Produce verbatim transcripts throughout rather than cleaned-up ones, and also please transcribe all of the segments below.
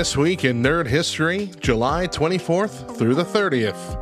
This Week in Nerd History, July twenty-fourth through the thirtieth.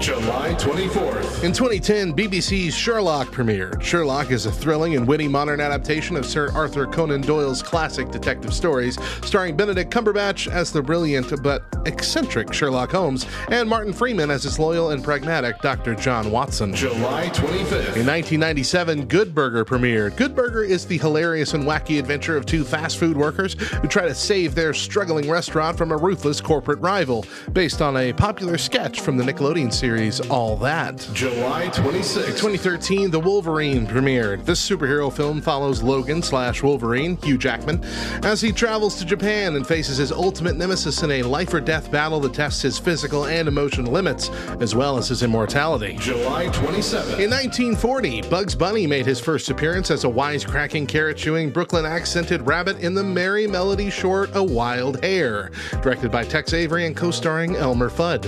July twenty-fourth. In twenty ten, B B C's Sherlock premiered. Sherlock is a thrilling and witty modern adaptation of Sir Arthur Conan Doyle's classic detective stories, starring Benedict Cumberbatch as the brilliant but eccentric Sherlock Holmes and Martin Freeman as his loyal and pragmatic Doctor John Watson. July twenty-fifth. In nineteen ninety-seven, Good Burger premiered. Good Burger is the hilarious and wacky adventure of two fast food workers who try to save their struggling restaurant from a ruthless corporate rival, based on a popular sketch from the Nickelodeon series All That. July twenty-sixth. twenty thirteen, The Wolverine premiered. This superhero film follows Logan slash Wolverine, Hugh Jackman, as he travels to Japan and faces his ultimate nemesis in a life or death battle that tests his physical and emotional limits, as well as his immortality. July twenty-seventh. In nineteen forty, Bugs Bunny made his first appearance as a wisecracking, carrot-chewing, Brooklyn-accented rabbit in the merry melody short A Wild Hare, directed by Tex Avery and co-starring Elmer Fudd.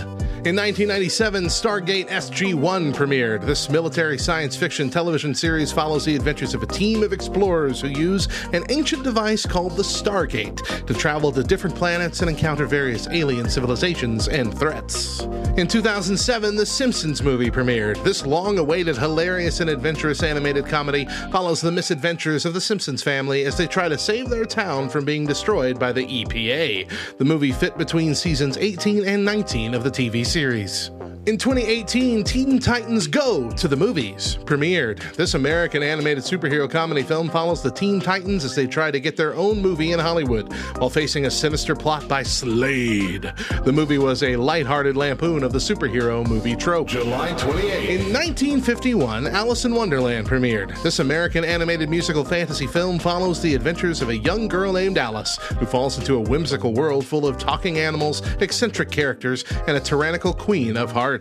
In nineteen ninety-seven, Stargate S G one premiered. This military science fiction television series follows the adventures of a team of explorers who use an ancient device called the Stargate to travel to different planets and encounter various alien civilizations and threats. In two thousand seven, The Simpsons movie premiered. This long-awaited, hilarious, and adventurous animated comedy follows the misadventures of the Simpsons family as they try to save their town from being destroyed by the E P A. The movie fit between seasons eighteen and nineteen of the T V series. Series. In twenty eighteen, Teen Titans Go! To the Movies premiered. This American animated superhero comedy film follows the Teen Titans as they try to get their own movie in Hollywood while facing a sinister plot by Slade. The movie was a lighthearted lampoon of the superhero movie trope. July twenty-eighth. In nineteen fifty-one, Alice in Wonderland premiered. This American animated musical fantasy film follows the adventures of a young girl named Alice who falls into a whimsical world full of talking animals, eccentric characters, and a tyrannical Queen of Hearts.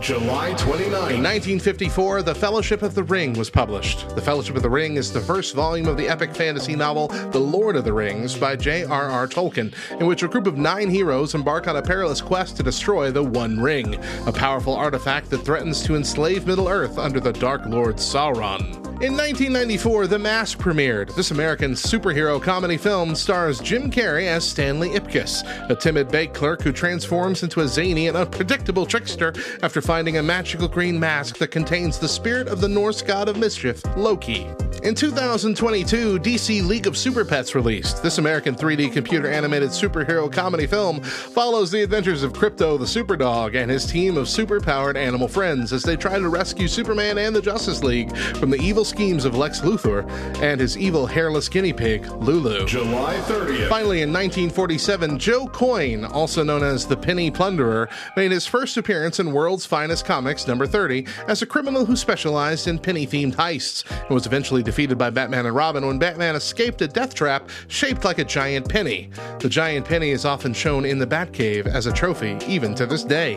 July twenty-ninth. In nineteen fifty-four, The Fellowship of the Ring was published. The Fellowship of the Ring is the first volume of the epic fantasy novel The Lord of the Rings by J R R Tolkien, in which a group of nine heroes embark on a perilous quest to destroy the One Ring, a powerful artifact that threatens to enslave Middle-earth under the Dark Lord Sauron. In nineteen ninety-four, The Mask premiered. This American superhero comedy film stars Jim Carrey as Stanley Ipkiss, a timid bank clerk who transforms into a zany and unpredictable trickster after finding a magical green mask that contains the spirit of the Norse god of mischief, Loki. In two thousand twenty-two, D C League of Super Pets released. This American three D computer-animated superhero comedy film follows the adventures of Crypto the Superdog and his team of super-powered animal friends as they try to rescue Superman and the Justice League from the evil schemes of Lex Luthor and his evil hairless guinea pig, Lulu. July thirtieth. Finally, in nineteen forty-seven, Joe Coyne, also known as the Penny Plunderer, made his first appearance in World's Finest Comics number thirty as a criminal who specialized in penny-themed heists and was eventually defeated by Batman and Robin when Batman escaped a death trap shaped like a giant penny. The giant penny is often shown in the Batcave as a trophy, even to this day.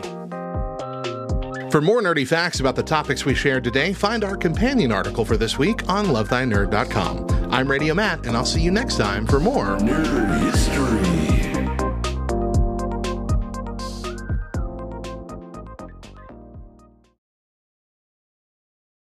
For more nerdy facts about the topics we shared today, find our companion article for this week on love thy nerd dot com. I'm Radio Matt, and I'll see you next time for more Nerd History.